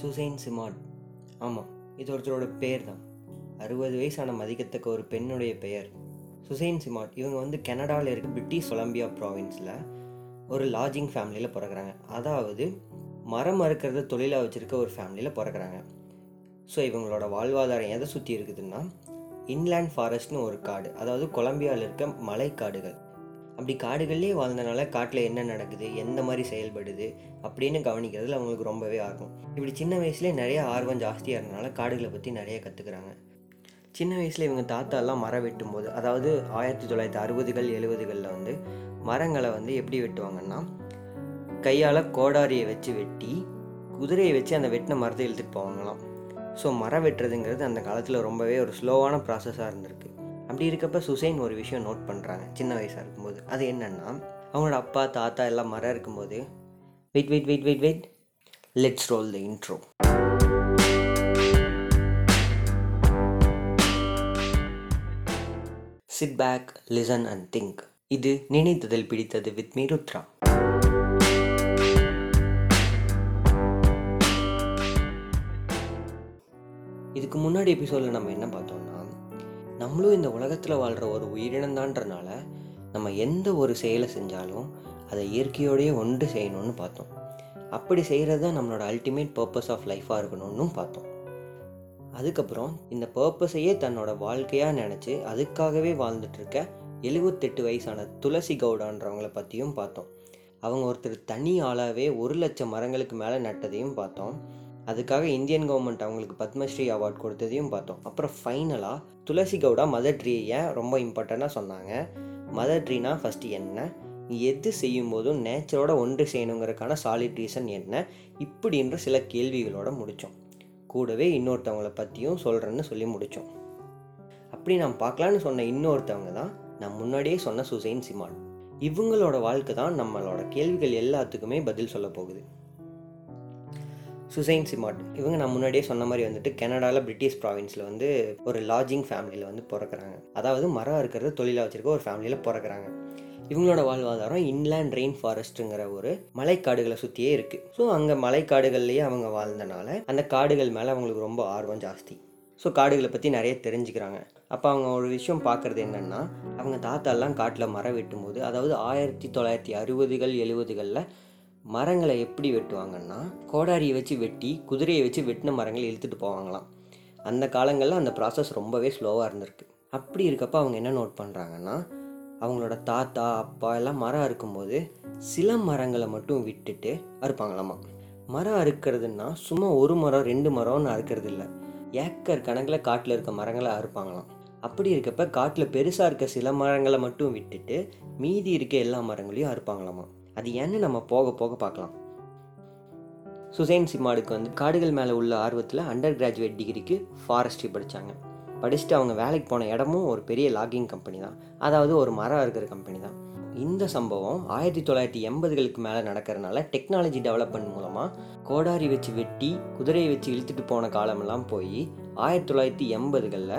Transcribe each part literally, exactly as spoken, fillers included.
சூசைன் smart. ஆமாம், இது ஒருத்தரோட பேர் தான். அறுபது வயசான மதிக்கத்தக்க ஒரு பெண்ணுடைய பெயர் சுசைன் ஸ்மார்ட். இவங்க வந்து கனடாவில் இருக்க பிரிட்டிஷ் கொலம்பியா ப்ராவின்ஸில் ஒரு லாட்ஜிங் ஃபேமிலியில் பிறகுறாங்க. அதாவது மரம் அறுக்கிறத தொழிலாக வச்சுருக்க ஒரு ஃபேமிலியில் பிறகுறாங்க. ஸோ இவங்களோட வாழ்வாதாரம் எதை சுற்றி இருக்குதுன்னா இன்லேண்ட் ஃபாரஸ்ட்னு ஒரு காடு, அதாவது கொலம்பியாவில் இருக்க மலை காடுகள். அப்படி காடுகள்லேயே வாழ்ந்தனால காட்டில் என்ன நடக்குது, எந்த மாதிரி செயல்படுது அப்படின்னு கவனிக்கிறதுல அவங்களுக்கு ரொம்பவே ஆர்வம். இப்படி சின்ன வயசுலேயே நிறைய ஆர்வம் ஜாஸ்தியாக இருந்தனால காடுகளை பற்றி நிறைய கற்றுக்குறாங்க. சின்ன வயசில் இவங்க தாத்தாலாம் மரம் வெட்டும்போது, அதாவது ஆயிரத்தி தொள்ளாயிரத்தி அறுபதுகள் எழுபதுகளில் வந்து மரங்களை வந்து எப்படி வெட்டுவாங்கன்னா கையால் கோடாரியை வச்சு வெட்டி குதிரையை வச்சு அந்த வெட்டின மரத்தை இழுத்துட்டு போவாங்களாம். ஸோ மரம் வெட்டுறதுங்கிறது அந்த காலத்தில் ரொம்பவே ஒரு ஸ்லோவான ப்ராசஸாக இருந்திருக்கு. அப்படி இருக்கப்போ சுசைன் ஒரு விஷயம் நோட் பண்ணுறாங்க சின்ன வயசாக இருக்கும்போது. அது என்னென்னா அவங்களோட அப்பா தாத்தா எல்லாம் மரம் இருக்கும்போது wait wait wait wait wait let's roll the intro. Sit back, listen and think. இது நினைத்ததில் பிடித்தது வித் மீ ருத்ரா. இதுக்கு முன்னாடி எபிசோடில் நம்ம என்ன பார்த்தோம்னா, நம்மளும் இந்த உலகத்தில் வாழ்கிற ஒரு உயிரினம்தான்றனால நம்ம எந்த ஒரு செயலை செஞ்சாலும் அதை இயற்கையோடையே ஒன்று செய்யணும்னு பார்த்தோம். அப்படி செய்கிறது தான் நம்மளோட அல்டிமேட் பர்பஸ் ஆஃப் லைஃபாக இருக்கணும்னு பார்த்தோம். அதுக்கப்புறம் இந்த பர்பஸையே தன்னோட வாழ்க்கையாக நினச்சி அதுக்காகவே வாழ்ந்துட்டுருக்க எழுபத்தெட்டு வயசான துளசி கவுடான்றவங்கள பற்றியும் பார்த்தோம். அவங்க ஒருத்தர் தனி ஆளாகவே ஒரு லட்சம் மரங்களுக்கு மேலே நட்டதையும் பார்த்தோம். அதுக்காக இந்தியன் கவர்மெண்ட் அவங்களுக்கு பத்மஸ்ரீ அவார்ட் கொடுத்ததையும் பார்த்தோம். அப்புறம் ஃபைனலாக துளசி கவுடா மதர் ட்ரீயை ரொம்ப இம்பார்ட்டண்ட்டாக சொன்னாங்க. மதர் ட்ரீனா ஃபஸ்ட்டு என்ன, எது செய்யும் போதும் நேச்சரோட ஒன்று செய்யணுங்கிறதுக்கான சாலிட் ரீசன் என்ன, இப்படின்ற சில கேள்விகளோட முடித்தோம். கூடவே இன்னொருத்தவங்கள பற்றியும் சொல்கிறேன்னு சொல்லி முடித்தோம். அப்படி நான் பார்க்கலான்னு சொன்ன இன்னொருத்தவங்க தான் நான் முன்னாடியே சொன்ன சுசைன் ஸ்மார்ட். இவங்களோட வாழ்க்கை தான் நம்மளோட கேள்விகள் எல்லாத்துக்குமே பதில் சொல்ல போகுது. சுசைன் ஸ்மார்ட் இவங்க நான் முன்னாடியே சொன்ன மாதிரி வந்துட்டு கனடாவில் பிரிட்டிஷ் ப்ராவின்ஸில் வந்து ஒரு லாட்ஜிங் ஃபேமிலியில் வந்து பிறக்கிறாங்க. அதாவது மரம் இருக்கிறது தொழிலாக வச்சுருக்க ஒரு ஃபேமிலியில் பிறக்கிறாங்க. இவங்களோட வாழ்வாதாரம் இன்லேண்ட் ரெயின் ஃபாரஸ்ட்டுங்கிற ஒரு மலைக்காடுகளை சுற்றியே இருக்குது. ஸோ அங்கே மலைக்காடுகள்லேயே அவங்க வாழ்ந்தனால அந்த காடுகள் மேலே அவங்களுக்கு ரொம்ப ஆர்வம் ஜாஸ்தி. ஸோ காடுகளை பற்றி நிறைய தெரிஞ்சுக்கிறாங்க. அப்போ அவங்க ஒரு விஷயம் பார்க்குறது என்னென்னா, அவங்க தாத்தாலாம் காட்டில் மரம் வெட்டும்போது, அதாவது ஆயிரத்தி தொள்ளாயிரத்தி அறுபதுகள் எழுபதுகளில் மரங்களை எப்படி வெட்டுவாங்கன்னா கோடாரியை வச்சு வெட்டி குதிரையை வச்சு வெட்டின மரங்களை இழுத்துட்டு போவாங்களாம். அந்த காலங்களில் அந்த ப்ராசஸ் ரொம்பவே ஸ்லோவாக இருந்திருக்கு. அப்படி இருக்கப்போ அவங்க என்ன நோட் பண்ணுறாங்கன்னா, அவங்களோட தாத்தா அப்பா எல்லாம் மரம் அறுக்கும்போது சில மரங்களை மட்டும் விட்டுட்டு அறுப்பாங்களாமா. மரம் அறுக்கிறதுனா சும்மா ஒரு மரம் ரெண்டு மரம்னு அறுக்கிறது இல்லை, ஏக்கர் கணக்கில் காட்டில் இருக்க மரங்களை அறுப்பாங்களாம். அப்படி இருக்கப்போ காட்டில் பெருசாக இருக்க சில மரங்களை மட்டும் விட்டுட்டு மீதி இருக்க எல்லா மரங்களையும் அறுப்பாங்களாமா. அது ஏன்னு நம்ம போக போக பார்க்கலாம். சுசைன் ஸ்மார்ட்டுக்கு வந்து காடுகள் மேலே உள்ள ஆர்வத்தில் அண்டர் கிராஜுவேட் டிகிரிக்கு ஃபாரஸ்ட்ரி படித்தாங்க. படிச்சுட்டு அவங்க வேலைக்கு போன இடமும் ஒரு பெரிய லாகிங் கம்பெனி தான், அதாவது ஒரு மரம் இருக்கிற கம்பெனி தான். இந்த சம்பவம் ஆயிரத்தி தொள்ளாயிரத்தி எண்பதுகளுக்கு மேலே நடக்கிறதுனால டெக்னாலஜி டெவலப்மெண்ட் மூலமாக கோடாரி வச்சு வெட்டி குதிரையை வச்சு இழுத்துட்டு போன காலமெல்லாம் போய் ஆயிரத்தி தொள்ளாயிரத்தி எண்பதுகளில்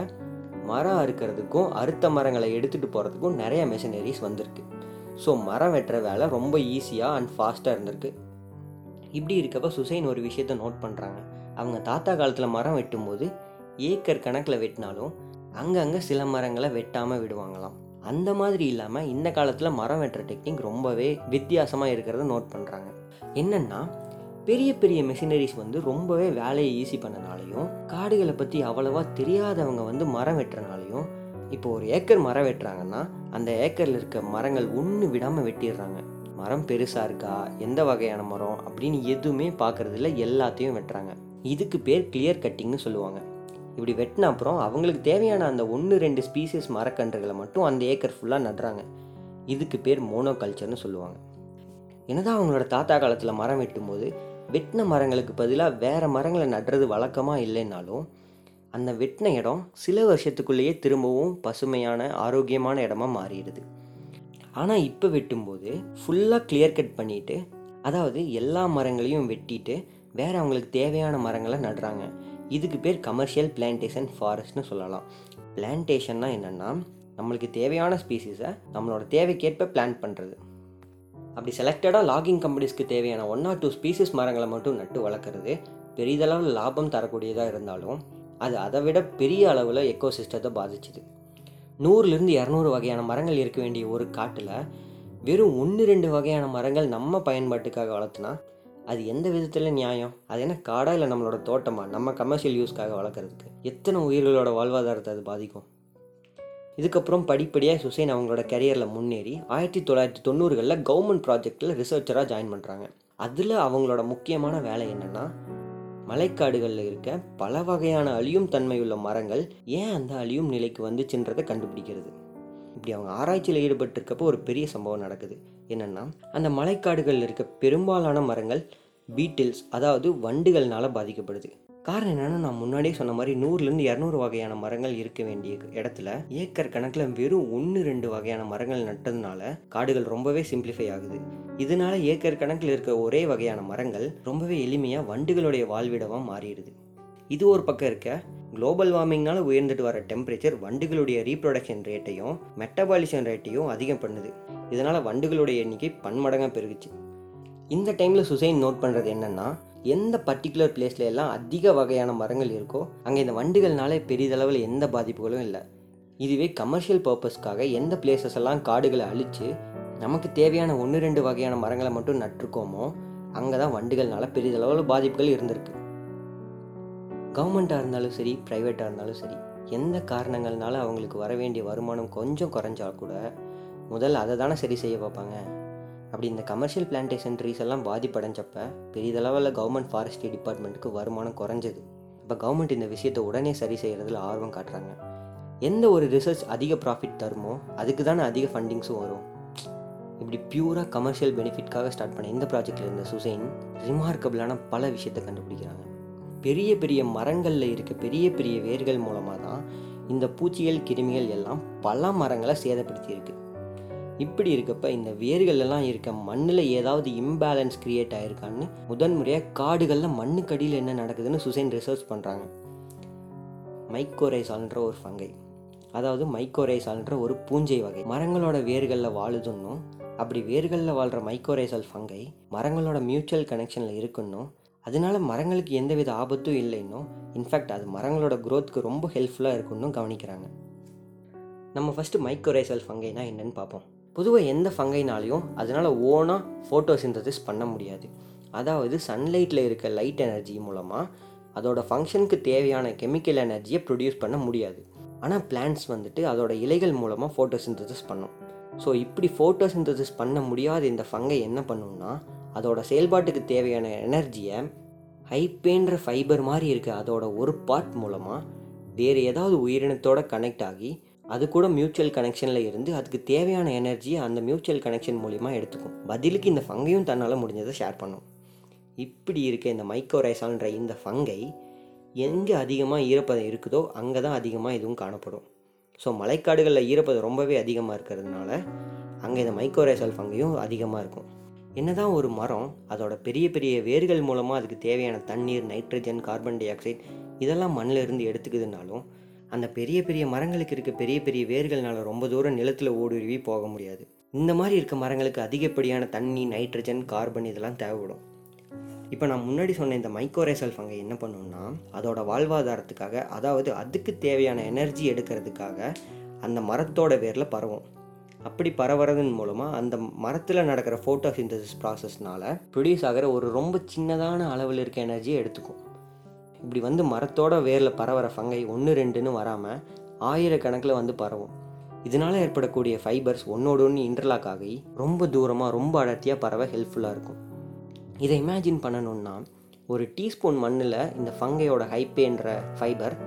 மரம் அறுக்கிறதுக்கும் அறுத்த மரங்களை எடுத்துகிட்டு போகிறதுக்கும் நிறைய மிஷினரிஸ் வந்திருக்கு. ஸோ மரம் வெட்டுற வேலை ரொம்ப ஈஸியாக அண்ட் ஃபாஸ்ட்டாக இருந்திருக்கு. இப்படி இருக்கப்போ சுசைன் ஒரு விஷயத்த நோட் பண்ணுறாங்க. அவங்க தாத்தா காலத்தில் மரம் வெட்டும்போது ஏக்கர் கணக்கில் வெட்டினாலும் அங்கங்கே சில மரங்களை வெட்டாமல் விடுவாங்களாம். அந்த மாதிரி இல்லாமல் இந்த காலத்தில் மரம் வெட்டுற டெக்னிக் ரொம்பவே வித்தியாசமாக இருக்கிறத நோட் பண்ணுறாங்க. என்னென்னா பெரிய பெரிய மிஷினரிஸ் வந்து ரொம்பவே வேலையை ஈஸி பண்ணனாலையும் காடுகளை பற்றி அவ்வளவா தெரியாதவங்க வந்து மரம் வெட்டுறனாலையும் இப்போ ஒரு ஏக்கர் மரம் வெட்டுறாங்கன்னா அந்த ஏக்கரில் இருக்க மரங்கள் ஒன்று விடாமல் வெட்டிடுறாங்க. மரம் பெருசாக இருக்கா, எந்த வகையான மரம் அப்படின்னு எதுவுமே பார்க்குறதில்ல, எல்லாத்தையும் வெட்டுறாங்க. இதுக்கு பேர் கிளியர் கட்டிங்னு சொல்லுவாங்க. இப்படி வெட்டின அப்புறம் அவங்களுக்கு தேவையான அந்த ஒன்று ரெண்டு ஸ்பீசிஸ் மரக்கன்றுகளை மட்டும் அந்த ஏக்கர் ஃபுல்லாக நடுறாங்க. இதுக்கு பேர் மோனோ கல்ச்சர்னு சொல்லுவாங்க. என்னதான் அவங்களோட தாத்தா காலத்தில் மரம் வெட்டும்போது வெட்டின மரங்களுக்கு பதிலாக வேறு மரங்களை நடுறது வழக்கமாக இல்லைன்னாலும் அந்த வெட்டின இடம் சில வருஷத்துக்குள்ளேயே திரும்பவும் பசுமையான ஆரோக்கியமான இடமா மாறிடுது. ஆனால் இப்போ வெட்டும்போது ஃபுல்லாக கிளியர் கட் பண்ணிவிட்டு, அதாவது எல்லா மரங்களையும் வெட்டிட்டு வேறு அவங்களுக்கு தேவையான மரங்களை நடுறாங்க. இதுக்கு பேர் கமர்ஷியல் பிளான்டேஷன் ஃபாரஸ்ட்னு சொல்லலாம். பிளான்டேஷன்னா என்னென்னா நம்மளுக்கு தேவையான ஸ்பீசிஸை நம்மளோட தேவைக்கேற்ப பிளான்ட் பண்ணுறது. அப்படி செலக்டடாக லாகிங் கம்பெனிஸ்க்கு தேவையான ஒன் ஆர் டூ ஸ்பீசிஸ் மரங்களை மட்டும் நட்டு வளர்க்குறது பெரிதளவில் லாபம் தரக்கூடியதாக இருந்தாலும் அது அதை விட பெரிய அளவில் எக்கோ சிஸ்டத்தை பாதிச்சுது. நூறுலேருந்து இரநூறு வகையான மரங்கள் இருக்க வேண்டிய ஒரு காட்டில் வெறும் ஒன்று ரெண்டு வகையான மரங்கள் நம்ம பயன்பாட்டுக்காக வளர்த்துனா அது எந்த விதத்தில் நியாயம்? அது என்ன காடாக இல்லை நம்மளோட தோட்டமாக நம்ம கமர்ஷியல் யூஸ்க்காக வளர்க்குறதுக்கு எத்தனை உயிர்களோட வாழ்வாதாரத்தை அது பாதிக்கும்? இதுக்கப்புறம் படிப்படியாக சுசைன் அவங்களோட கரியரில் முன்னேறி ஆயிரத்தி தொள்ளாயிரத்தி தொண்ணூறுகளில் கவர்மெண்ட் ப்ராஜெக்டில் ரிசர்ச்சராக ஜாயின் பண்ணுறாங்க. அதில் அவங்களோட முக்கியமான வேலை என்னென்னா மலைக்காடுகளில் இருக்க பல வகையான அழியும் தன்மையுள்ள மரங்கள் ஏன் அந்த அழியும் நிலைக்கு வந்துச்சுன்றதை கண்டுபிடிக்கிறது. இப்படி அவங்க ஆராய்ச்சியில் ஈடுபட்டிருக்கப்போ ஒரு பெரிய சம்பவம் நடக்குது. என்னென்னா அந்த மலைக்காடுகளில் இருக்க பெரும்பாலான மரங்கள் பீட்டில்ஸ், அதாவது வண்டுகள்னால பாதிக்கப்படுது. காரணம் என்னென்னா நான் முன்னாடியே சொன்ன மாதிரி நூறுலேருந்து இரநூறு வகையான மரங்கள் இருக்க வேண்டிய இடத்துல ஏக்கர் கணக்கில் வெறும் ஒன்று ரெண்டு வகையான மரங்கள் நட்டதுனால காடுகள் ரொம்பவே சிம்பிளிஃபை ஆகுது. இதனால ஏக்கர் கணக்கில் இருக்கிற ஒரே வகையான மரங்கள் ரொம்பவே எளிமையாக வண்டுகளுடைய வாழ்விடமாக மாறிடுது. இது ஒரு பக்கம் இருக்க, குளோபல் வார்மிங்னால உயர்ந்துட்டு வர டெம்பரேச்சர் வண்டுகளுடைய ரீப்ரொடக்ஷன் ரேட்டையும் மெட்டபாலிசம் ரேட்டையும் அதிகம் பண்ணுது. இதனால் வண்டுகளுடைய எண்ணிக்கை பன்மடங்காக பெருகுச்சு. இந்த டைமில் சுசைன் நோட் பண்ணுறது என்னென்னா எந்த பர்டிகுலர் பிளேஸ்ல எல்லாம் அதிக வகையான மரங்கள் இருக்கோ அங்கே இந்த வண்டுகள்னாலே பெரிதளவில் எந்த பாதிப்புகளும் இல்லை. இதுவே கமர்ஷியல் பர்பஸ்க்காக எந்த பிளேசஸ் எல்லாம் காடுகளை அழித்து நமக்கு தேவையான ஒன்று ரெண்டு வகையான மரங்களை மட்டும் நட்டிருக்கோமோ அங்கே தான் வண்டுகள்னால பெரிதளவில் பாதிப்புகள் இருந்திருக்கு. கவர்மெண்ட்டாக இருந்தாலும் சரி, ப்ரைவேட்டாக இருந்தாலும் சரி, எந்த காரணங்கள்னால அவங்களுக்கு வர வேண்டிய வருமானம் கொஞ்சம் குறைஞ்சால் கூட முதல்ல அதை தானே சரி செய்ய பார்ப்பாங்க. அப்படி இந்த கமர்ஷியல் பிளான்டேஷன் ட்ரீஸ் எல்லாம் பாதிப்படைஞ்சப்போ பெரிதளவில் கவர்மெண்ட் ஃபாரஸ்ட்ரி டிபார்ட்மெண்ட்டுக்கு வருமானம் குறைஞ்சது. இப்போ கவர்மெண்ட் இந்த விஷயத்தை உடனே சரி செய்கிறதுல ஆர்வம் காட்டுறாங்க. எந்த ஒரு ரிசர்ச் அதிக ப்ராஃபிட் தருமோ அதுக்கு தானே அதிக ஃபண்டிங்ஸும் வரும். இப்படி பியூராக கமர்ஷியல் பெனிஃபிட்காக ஸ்டார்ட் பண்ண இந்த ப்ராஜெக்டில் இருந்த சுசைன் ரிமார்க்கபிளான பல விஷயத்தை கண்டுபிடிக்கிறாங்க. பெரிய பெரிய மரங்களில் இருக்க பெரிய பெரிய வேர்கள் மூலமாக தான் இந்த பூச்சிகள் கிருமிகள் எல்லாம் பல மரங்களை சேதப்படுத்தியிருக்கு. இப்படி இருக்கப்ப இந்த வேர்களெல்லாம் இருக்க மண்ணில் ஏதாவது இம்பேலன்ஸ் கிரியேட் ஆகிருக்கான்னு முதன்முறையாக காடுகளில் மண்ணுக்கடியில் என்ன நடக்குதுன்னு சுசைன் ரிசர்ச் பண்ணுறாங்க. மைக்கோரைசால்ன்ற ஒரு ஃபங்கை, அதாவது மைக்கோரைசால்ன்ற ஒரு பூஞ்சை வகை மரங்களோட வேர்களில் வாழுதுன்னும், அப்படி வேர்களில் வாழ்கிற மைக்கோரைசால் ஃபங்கை மரங்களோட மியூச்சுவல் கனெக்ஷனில் இருக்குன்னும், அதனால மரங்களுக்கு எந்தவித ஆபத்தும் இல்லைன்னும், இன்ஃபேக்ட் அது மரங்களோட க்ரோத்துக்கு ரொம்ப ஹெல்ப்ஃபுல்லாக இருக்குன்னு கவனிக்கிறாங்க. நம்ம ஃபஸ்ட்டு மைக்கோரைசால் ஃபங்கைனா என்னென்னு பார்ப்போம். பொதுவாக எந்த ஃபங்கைனாலையும் அதனால் ஓனாக ஃபோட்டோ சிந்தசிஸ் பண்ண முடியாது. அதாவது சன்லைட்டில் இருக்க லைட் எனர்ஜி மூலமாக அதோடய ஃபங்க்ஷனுக்கு தேவையான கெமிக்கல் எனர்ஜியை ப்ரொடியூஸ் பண்ண முடியாது. ஆனால் பிளான்ட்ஸ் வந்துட்டு அதோடய இலைகள் மூலமாக ஃபோட்டோ சிந்தசிஸ் பண்ணும். ஸோ இப்படி ஃபோட்டோ சிந்தசிஸ் பண்ண முடியாத இந்த ஃபங்கை என்ன பண்ணுன்னா அதோட செயல்பாட்டுக்கு தேவையான எனர்ஜியை ஹைப்பேன்ற ஃபைபர் மாதிரி இருக்க அதோட ஒரு பார்ட் மூலமாக வேறு ஏதாவது உயிரினத்தோட கனெக்ட் ஆகி அது கூட மியூச்சுவல் கனெக்ஷனில் இருந்து அதுக்கு தேவையான எனர்ஜியை அந்த மியூச்சுவல் கனெக்ஷன் மூலிமா எடுத்துக்கும். பதிலுக்கு இந்த ஃபங்கையும் தன்னால் முடிஞ்சதை ஷேர் பண்ணும். இப்படி இருக்க இந்த மைக்கோரைசால்ன்ற இந்த ஃபங்கை எங்கே அதிகமாக ஈரப்பதம் இருக்குதோ அங்கே தான் அதிகமாக இதுவும் காணப்படும். ஸோ மலைக்காடுகளில் ஈரப்பதம் ரொம்பவே அதிகமாக இருக்கிறதுனால அங்கே இந்த மைக்கோரைசால் ஃபங்கையும் அதிகமாக இருக்கும். என்னதான் ஒரு மரம் அதோட பெரிய பெரிய வேர்கள் மூலமாக அதுக்கு தேவையான தண்ணீர், நைட்ரஜன், கார்பன் டை ஆக்சைடு இதெல்லாம் மண்ணில் இருந்து எடுத்துக்குதுனாலும் அந்த பெரிய பெரிய மரங்களுக்கு இருக்க பெரிய பெரிய வேர்கள்னால ரொம்ப தூரம் நிலத்தில் ஊடுருவி போக முடியாது. இந்த மாதிரி இருக்க மரங்களுக்கு அதிகப்படியான தண்ணி, நைட்ரஜன், கார்பன் இதெல்லாம் தேவைப்படும். இப்போ நான் முன்னாடி சொன்ன இந்த மைக்கோரைசால் ஃபங்கை என்ன பண்ணுன்னா அதோட வாழ்வாதாரத்துக்காக, அதாவது அதுக்கு தேவையான எனர்ஜி எடுக்கிறதுக்காக அந்த மரத்தோட வேரில் பரவும். அப்படி பரவுறதன் மூலமாக அந்த மரத்தில் நடக்கிற ஃபோட்டோ சிந்தசிஸ் ப்ராசஸ்னால் ப்ரொடியூஸ் ஆகிற ஒரு ரொம்ப சின்னதான அளவில் இருக்க எனர்ஜியை எடுத்துக்கும். இப்படி வந்து மரத்தோட வேரில் பரவுற ஃபங்கை ஒன்று ரெண்டுன்னு வராமல் ஆயிரக்கணக்கில் வந்து பரவும். இதனால் ஏற்படக்கூடிய ஃபைபர்ஸ் ஒன்றோடு ஒன்று இன்டர்லாக் ஆகி ரொம்ப தூரமாக ரொம்ப அடர்த்தியாக பரவ ஹெல்ப்ஃபுல்லாக இருக்கும். இதை இமேஜின் பண்ணணுன்னா ஒரு டீஸ்பூன் மண்ணில் இந்த ஃபங்கையோட ஹைப்பேன்ற ஃபைபர்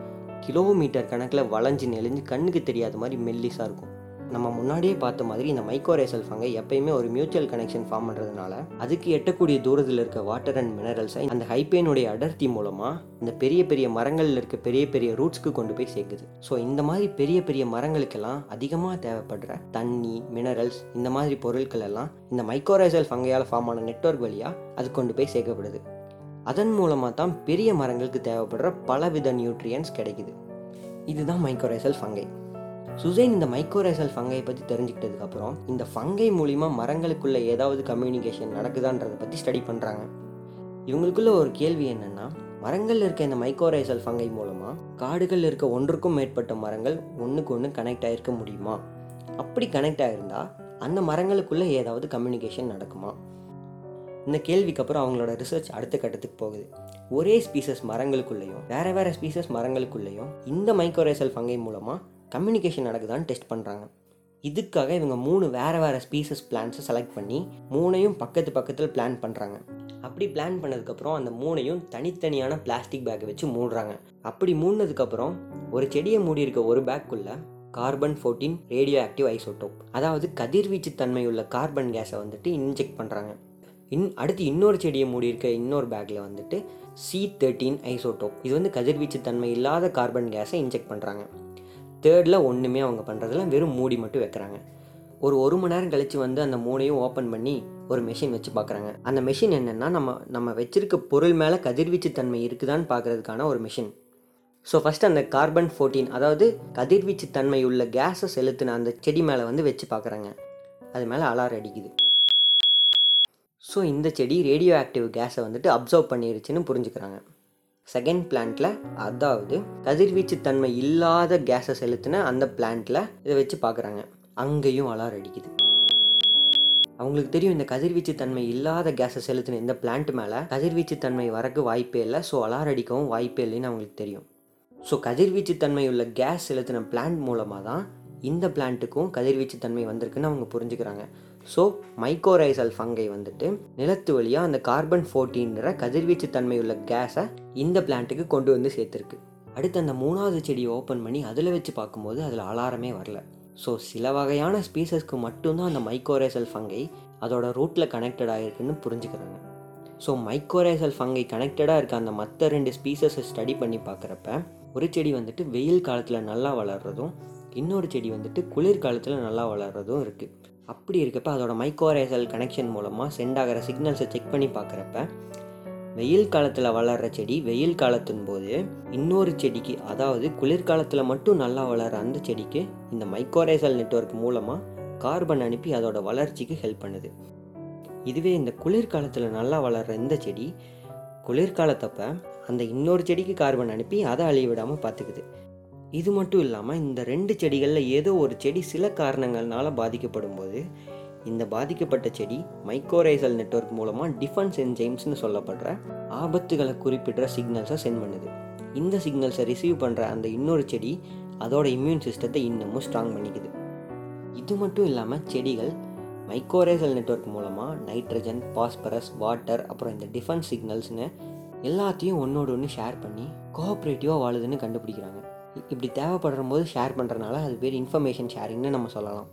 கிலோமீட்டர் கணக்கில் வளைஞ்சு நெளிஞ்சு கண்ணுக்கு தெரியாத மாதிரி மெல்லிஸாக இருக்கும். நம்ம முன்னாடியே பார்த்த மாதிரி இந்த மைக்கோரைசால் ஃபங்கை எப்பயுமே ஒரு மியூச்சுவல் கனெக்ஷன் ஃபார்ம் பண்ணுறதுனால அதுக்கு எட்டக்கூடிய தூரத்தில் இருக்க வாட்டர் அண்ட் மினரல்ஸை அந்த ஹைப்பேனுடைய அடர்த்தி மூலமாக இந்த பெரிய பெரிய மரங்களில் இருக்க பெரிய பெரிய ரூட்ஸ்க்கு கொண்டு போய் சேர்க்குது. ஸோ இந்த மாதிரி பெரிய பெரிய மரங்களுக்கெல்லாம் அதிகமாக தேவைப்படுற தண்ணி, மினரல்ஸ் இந்த மாதிரி பொருட்கள் எல்லாம் இந்த மைக்கோரைசால் ஃபங்கையால் ஃபார்ம் ஆன நெட்வொர்க் வழியாக அது கொண்டு போய் சேர்க்கப்படுது. அதன் மூலமாக தான் பெரிய மரங்களுக்கு தேவைப்படுற பலவித நியூட்ரியன்ஸ் கிடைக்குது. இதுதான் மைக்கோரைசால் ஃபங்கை. சுசைன் இந்த மைக்ரோரைசல் ஃபங்கை பற்றி தெரிஞ்சுக்கிட்டதுக்கப்புறம் இந்த ஃபங்கை மூலிமா மரங்களுக்குள்ளே ஏதாவது கம்யூனிகேஷன் நடக்குதான்றதை பற்றி ஸ்டடி பண்ணுறாங்க. இவங்களுக்குள்ள ஒரு கேள்வி என்னென்னா, மரங்களில் இருக்க இந்த மைக்ரோரைசல் ஃபங்கை மூலமாக காடுகளில் இருக்க ஒன்றுக்கும் மேற்பட்ட மரங்கள் ஒன்றுக்கு ஒன்று கனெக்ட் ஆகிருக்க முடியுமா? அப்படி கனெக்ட் ஆகிருந்தால் அந்த மரங்களுக்குள்ளே ஏதாவது கம்யூனிகேஷன் நடக்குமா? இந்த கேள்விக்கு அப்புறம் அவங்களோட ரிசர்ச் அடுத்த கட்டத்துக்கு போகுது. ஒரே ஸ்பீசஸ் மரங்களுக்குள்ளேயும் வேறு வேறு ஸ்பீசஸ் மரங்களுக்குள்ளேயும் இந்த மைக்ரோரைசல் ஃபங்கை மூலமாக கம்யூனிகேஷன் நடக்குதான்னு டெஸ்ட் பண்ணுறாங்க. இதுக்காக இவங்க மூணு வேறு வேறு ஸ்பீசஸ் பிளான்ஸை செலக்ட் பண்ணி மூணையும் பக்கத்து பக்கத்தில் பிளான் பண்ணுறாங்க. அப்படி பிளான் பண்ணதுக்கப்புறம் அந்த மூணையும் தனித்தனியான பிளாஸ்டிக் பேக்கை வச்சு மூடுறாங்க. அப்படி மூடினதுக்கப்புறம் ஒரு செடியை மூடி இருக்க ஒரு பேக்குள்ளே கார்பன் பதினான்கு ரேடியோ ஆக்டிவ் ஐசோடோப், அதாவது கதிர்வீச்சு தன்மையுள்ள கார்பன் கேஸை வந்துட்டு இன்ஜெக்ட் பண்ணுறாங்க. இன் அடுத்து இன்னொரு செடியை மூடி இருக்க இன்னொரு பேக்கில் வந்துட்டு சி பதிமூன்று ஐசோடோப், இது வந்து கதிர்வீச்சு தன்மை இல்லாத கார்பன் கேஸை இன்ஜெக்ட் பண்ணுறாங்க. தேர்டில் ஒன்றுமே அவங்க பண்ணுறதுலாம் வெறும் மூடி மட்டும் வைக்கிறாங்க. ஒரு ஒரு மணி நேரம் கழித்து வந்து அந்த மூணையும் ஓப்பன் பண்ணி ஒரு மெஷின் வச்சு பார்க்குறாங்க. அந்த மெஷின் என்னென்னா, நம்ம நம்ம வச்சுருக்க பொருள் மேலே கதிர்வீச்சு தன்மை இருக்குதான்னு பார்க்குறதுக்கான ஒரு மெஷின். ஸோ ஃபஸ்ட்டு அந்த கார்பன் பதினான்கு, அதாவது கதிர்வீச்சு தன்மை உள்ள கேஸை செலுத்தின அந்த செடி மேலே வந்து வச்சு பார்க்குறாங்க. அது மேலே அலாரம் அடிக்குது. ஸோ இந்த செடி ரேடியோ ஆக்டிவ் கேஸை வந்துட்டு அப்சர்வ் பண்ணிருச்சுன்னு புரிஞ்சுக்கிறாங்க. செகண்ட் பிளான்ட்டில், அதாவது கதிர்வீச்சு தன்மை இல்லாத கேஸை செலுத்தின அந்த பிளான்ட்டில் இதை வச்சு பார்க்குறாங்க. அங்கேயும் அலாரம் அடிக்குது. அவங்களுக்கு தெரியும் இந்த கதிர்வீச்சு தன்மை இல்லாத கேஸை செலுத்தின இந்த பிளான்ட் மேலே கதிர்வீச்சு தன்மை வரக்கு வாய்ப்பே இல்லை, ஸோ அலாரம் அடிக்கவும் வாய்ப்பே இல்லைன்னு அவங்களுக்கு தெரியும். ஸோ கதிர்வீச்சு தன்மை உள்ள கேஸ் செலுத்தின பிளான்ட் மூலமாக தான் இந்த பிளான்ட்டுக்கும் கதிர்வீச்சு தன்மை வந்திருக்குன்னு அவங்க புரிஞ்சுக்கிறாங்க. ஸோ மைக்ரோரைசல் ஃபங்கை வந்துட்டு நிலத்து வழியாக அந்த கார்பன் பதினான்குங்கிற கதிர்வீச்சு தன்மையுள்ள கேஸை இந்த பிளான்ட்டுக்கு கொண்டு வந்து சேர்த்துருக்கு. அடுத்து அந்த மூணாவது செடியை ஓப்பன் பண்ணி அதில் வச்சு பார்க்கும்போது அதில் அலாரமே வரல. ஸோ சில வகையான ஸ்பீசஸ்க்கு மட்டும்தான் அந்த மைக்ரோரைசல் ஃபங்கை அதோட ரூட்டில் கனெக்டடாக இருக்குன்னு புரிஞ்சுக்கிறாங்க. ஸோ மைக்ரோரைசல் ஃபங்கை கனெக்டடாக இருக்க அந்த மற்ற ரெண்டு ஸ்பீசஸை ஸ்டடி பண்ணி பார்க்குறப்ப ஒரு செடி வந்துட்டு வெயில் காலத்தில் நல்லா வளர்கிறதும் இன்னொரு செடி வந்துட்டு குளிர்காலத்தில் நல்லா வளர்கிறதும் இருக்குது. அப்படி இருக்கப்போ அதோட மைக்ரோரைசல் கனெக்ஷன் மூலமாக சென்ட் ஆகிற சிக்னல்ஸை செக் பண்ணி பார்க்குறப்ப வெயில் காலத்தில் வளர்கிற செடி வெயில் காலத்தின் போது இன்னொரு செடிக்கு, அதாவது குளிர்காலத்தில் மட்டும் நல்லா வளர்கிற அந்த செடிக்கு இந்த மைக்ரோரைசல் நெட்வொர்க் மூலமாக கார்பன் அனுப்பி அதோட வளர்ச்சிக்கு ஹெல்ப் பண்ணுது. இதுவே இந்த குளிர்காலத்தில் நல்லா வளர்கிற இந்த செடி குளிர்காலத்தப்ப அந்த இன்னொரு செடிக்கு கார்பன் அனுப்பி அதை அழிய விடாமல் பார்த்துக்குது. இது மட்டும் இல்லாமல் இந்த ரெண்டு செடிகளில் ஏதோ ஒரு செடி சில காரணங்கள்னால பாதிக்கப்படும் போது இந்த பாதிக்கப்பட்ட செடி மைக்ரோரைசல் நெட்வொர்க் மூலமாக டிஃபென்ஸ் என்ஜைம்ஸ்னு சொல்லப்படுற ஆபத்துகளை குறிப்பிடுற சிக்னல்ஸை சென்ட் பண்ணுது. இந்த சிக்னல்ஸை ரிசீவ் பண்ணுற அந்த இன்னொரு செடி அதோட இம்யூன் சிஸ்டத்தை இன்னமும் ஸ்ட்ராங் பண்ணிக்குது. இது மட்டும் இல்லாமல் செடிகள் மைக்ரோரைசல் நெட்வொர்க் மூலமாக நைட்ரஜன், பாஸ்பரஸ், வாட்டர், அப்புறம் இந்த டிஃபென்ஸ் சிக்னல்ஸ்னு எல்லாத்தையும் ஒன்றோடு ஒன்று ஷேர் பண்ணி கோஆப்ரேட்டிவாக வாழுதுன்னு கண்டுபிடிக்கிறாங்க. இப்படி தேவைப்படுற போது ஷேர் பண்ணுறதுனால அது பேர் இன்ஃபர்மேஷன் ஷேரிங்னு நம்ம சொல்லலாம்.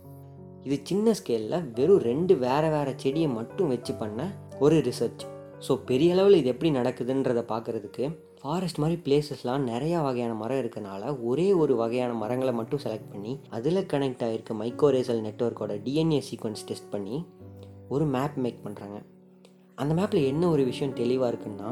இது சின்ன ஸ்கேலில் வெறும் ரெண்டு வேறு வேறு செடியை மட்டும் வச்சு பண்ண ஒரு ரிசர்ச். ஸோ பெரிய அளவில் இது எப்படி நடக்குதுன்றதை பார்க்குறதுக்கு ஃபாரஸ்ட் மாதிரி பிளேசஸ்லாம் நிறையா வகையான மரம் இருக்கனால ஒரே ஒரு வகையான மரங்களை மட்டும் செலக்ட் பண்ணி அதில் கனெக்ட் ஆகிருக்க மைக்ரோரைசல் நெட்வொர்க்கோட டிஎன்ஏ சீக்வன்ஸ் டெஸ்ட் பண்ணி ஒரு மேப் மேக் பண்ணுறாங்க. அந்த மேப்பில் என்ன ஒரு விஷயம் தெளிவாக இருக்குன்னா,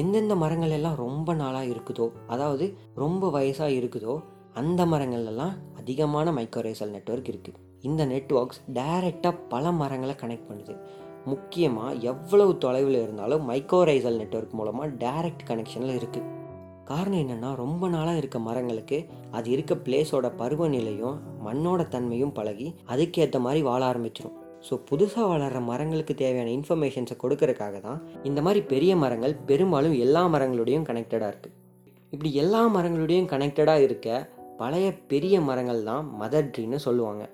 எந்தெந்த மரங்கள் எல்லாம் ரொம்ப நாளாக இருக்குதோ, அதாவது ரொம்ப வயசாக இருக்குதோ, அந்த மரங்கள்லாம் அதிகமான மைக்ரோரைசல் நெட்வொர்க் இருக்குது. இந்த நெட்வொர்க்ஸ் டைரெக்டாக பல மரங்களை கனெக்ட் பண்ணுது. முக்கியமாக எவ்வளவு தொலைவில் இருந்தாலும் மைக்ரோரைசல் நெட்வொர்க் மூலமாக டைரெக்ட் கனெக்ஷனில் இருக்குது. காரணம் என்னென்னா, ரொம்ப நாளாக இருக்க மரங்களுக்கு அது இருக்க பிளேஸோட பருவநிலையும் மண்ணோட தன்மையும் பழகி அதுக்கேற்ற மாதிரி வாழ ஆரம்பிச்சிடும். ஸோ புதுசாக வளர்கிற மரங்களுக்கு தேவையான இன்ஃபர்மேஷன்ஸை கொடுக்கறதுக்காக தான் இந்த மாதிரி பெரிய மரங்கள் பெரும்பாலும் எல்லா மரங்களோடையும் கனெக்டடாக இருக்குது. இப்படி எல்லா மரங்களோடையும் கனெக்டடாக இருக்க பழைய பெரிய மரங்கள் தான் மதர் ட்ரீன்னு சொல்லுவாங்க.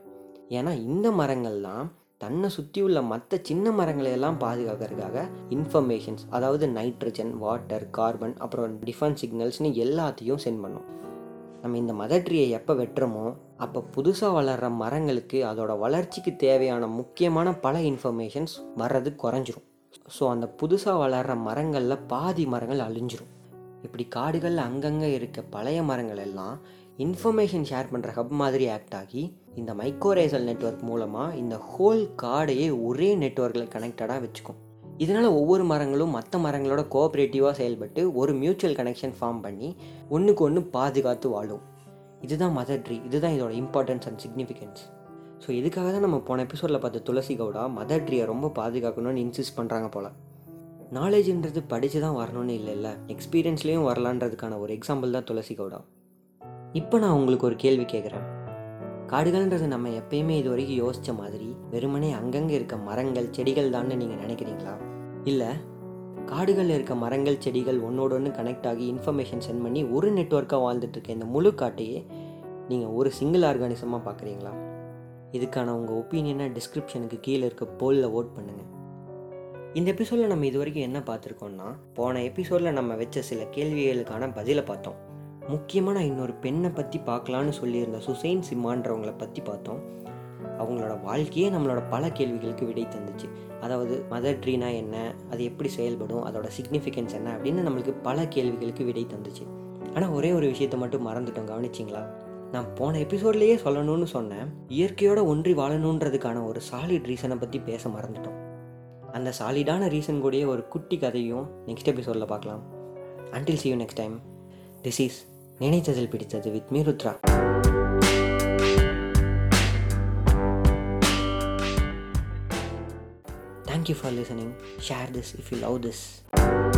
ஏன்னா இந்த மரங்கள் தான் தன்னை சுற்றி உள்ள மற்ற சின்ன மரங்களையெல்லாம் பாதுகாக்கிறதுக்காக இன்ஃபர்மேஷன்ஸ், அதாவது நைட்ரஜன், வாட்டர், கார்பன், அப்புறம் டிஃபென்ஸ் சிக்னல்ஸ்னு எல்லாத்தையும் சென்ட் பண்ணும். நம்ம இந்த மதர் ட்ரீயை எப்போ வெட்டுறோமோ அப்போ புதுசாக வளர்கிற மரங்களுக்கு அதோட வளர்ச்சிக்கு தேவையான முக்கியமான பல இன்ஃபர்மேஷன்ஸ் வர்றது குறைஞ்சிரும். ஸோ அந்த புதுசாக வளர்கிற மரங்களில் பாதி மரங்கள் அழிஞ்சிரும். இப்படி காடுகளில் அங்கங்கே இருக்க பழைய மரங்கள் எல்லாம் இன்ஃபர்மேஷன் ஷேர் பண்ணுற ஹப் மாதிரி ஆக்ட் ஆகி இந்த மைக்ரோரைசல் நெட்வொர்க் மூலமாக இந்த ஹோல் காடையே ஒரே நெட்வொர்க்கில் கனெக்டடாக வச்சுக்கும். இதனால் ஒவ்வொரு மரங்களும் மற்ற மரங்களோட கோஆப்ரேட்டிவாக செயல்பட்டு ஒரு மியூச்சுவல் கனெக்ஷன் ஃபார்ம் பண்ணி ஒன்றுக்கு ஒன்று பாதுகாத்து வாழும். இதுதான் மதர் ட்ரீ, இதுதான் இதோட இம்பார்ட்டன்ஸ் அண்ட் சிக்னிஃபிகன்ஸ். ஸோ இதுக்காக தான் நம்ம போன எபிசோடில் பார்த்த துளசி கவுடா மதர் ட்ரீயை ரொம்ப பாதுகாக்கணும்னு இன்சிஸ்ட் பண்ணுறாங்க போல். நாலேஜுன்றது படித்து தான் வரணும்னு இல்லை இல்லை எக்ஸ்பீரியன்ஸ்லேயும் வரலான்றதுக்கான ஒரு எக்ஸாம்பிள் தான் துளசி கவுடா. இப்போ நான் உங்களுக்கு ஒரு கேள்வி கேட்குறேன். காடுகள்ன்றது நம்ம எப்பயுமே இது வரைக்கும் யோசித்த மாதிரி வெறுமனே அங்கங்கே இருக்க மரங்கள் செடிகள் தான்னு நீங்கள் நினைக்கிறீங்களா? இல்லை, காடுகளில் இருக்க மரங்கள் செடிகள் ஒன்றோட ஒன்று கனெக்ட் ஆகி இன்ஃபர்மேஷன் சென்ட் பண்ணி ஒரு நெட்வொர்க்காக வாழ்ந்துட்டுருக்க இந்த முழு காட்டையே நீங்கள் ஒரு சிங்கிள் ஆர்கானிசமாக பார்க்குறீங்களா? இதுக்கான உங்கள் ஒப்பீனியனை டிஸ்கிரிப்ஷனுக்கு கீழே இருக்க போலில் ஓட் பண்ணுங்கள். இந்த எபிசோடில் நம்ம இது வரைக்கும் என்ன பார்த்துருக்கோம்னா, போன எபிசோடில் நம்ம வச்ச சில கேள்விகளுக்கான பதிலை பார்த்தோம். முக்கியமாக நான் இன்னொரு பெண்ணை பற்றி பார்க்கலான்னு சொல்லியிருந்த சுசைன் சிம்மான்றவங்களை பற்றி பார்த்தோம். அவங்களோட வாழ்க்கையே நம்மளோட பல கேள்விகளுக்கு விடை தந்துச்சு. அதாவது மதர் ட்ரீனா என்ன, அது எப்படி செயல்படும், அதோட சிக்னிஃபிகன்ஸ் என்ன அப்படின்னு நம்மளுக்கு பல கேள்விகளுக்கு விடை தந்துச்சு. ஆனால் ஒரே ஒரு விஷயத்தை மட்டும் மறந்துட்டோம், கவனிச்சிங்களா? நான் போன எபிசோட்லேயே சொல்லணும்னு சொன்னேன், இயற்கையோட ஒன்றி வாழணுன்றதுக்கான ஒரு சாலிட் ரீசனை பற்றி பேச மறந்துட்டோம். அந்த சாலிடான ரீசன் கூடயே ஒரு குட்டி கதையும் நெக்ஸ்ட் எபிசோடில் பார்க்கலாம். Until see you next time. This is நினைத்ததில் பிடித்தது with me Rudra. Thank you for listening. Share this if you love this.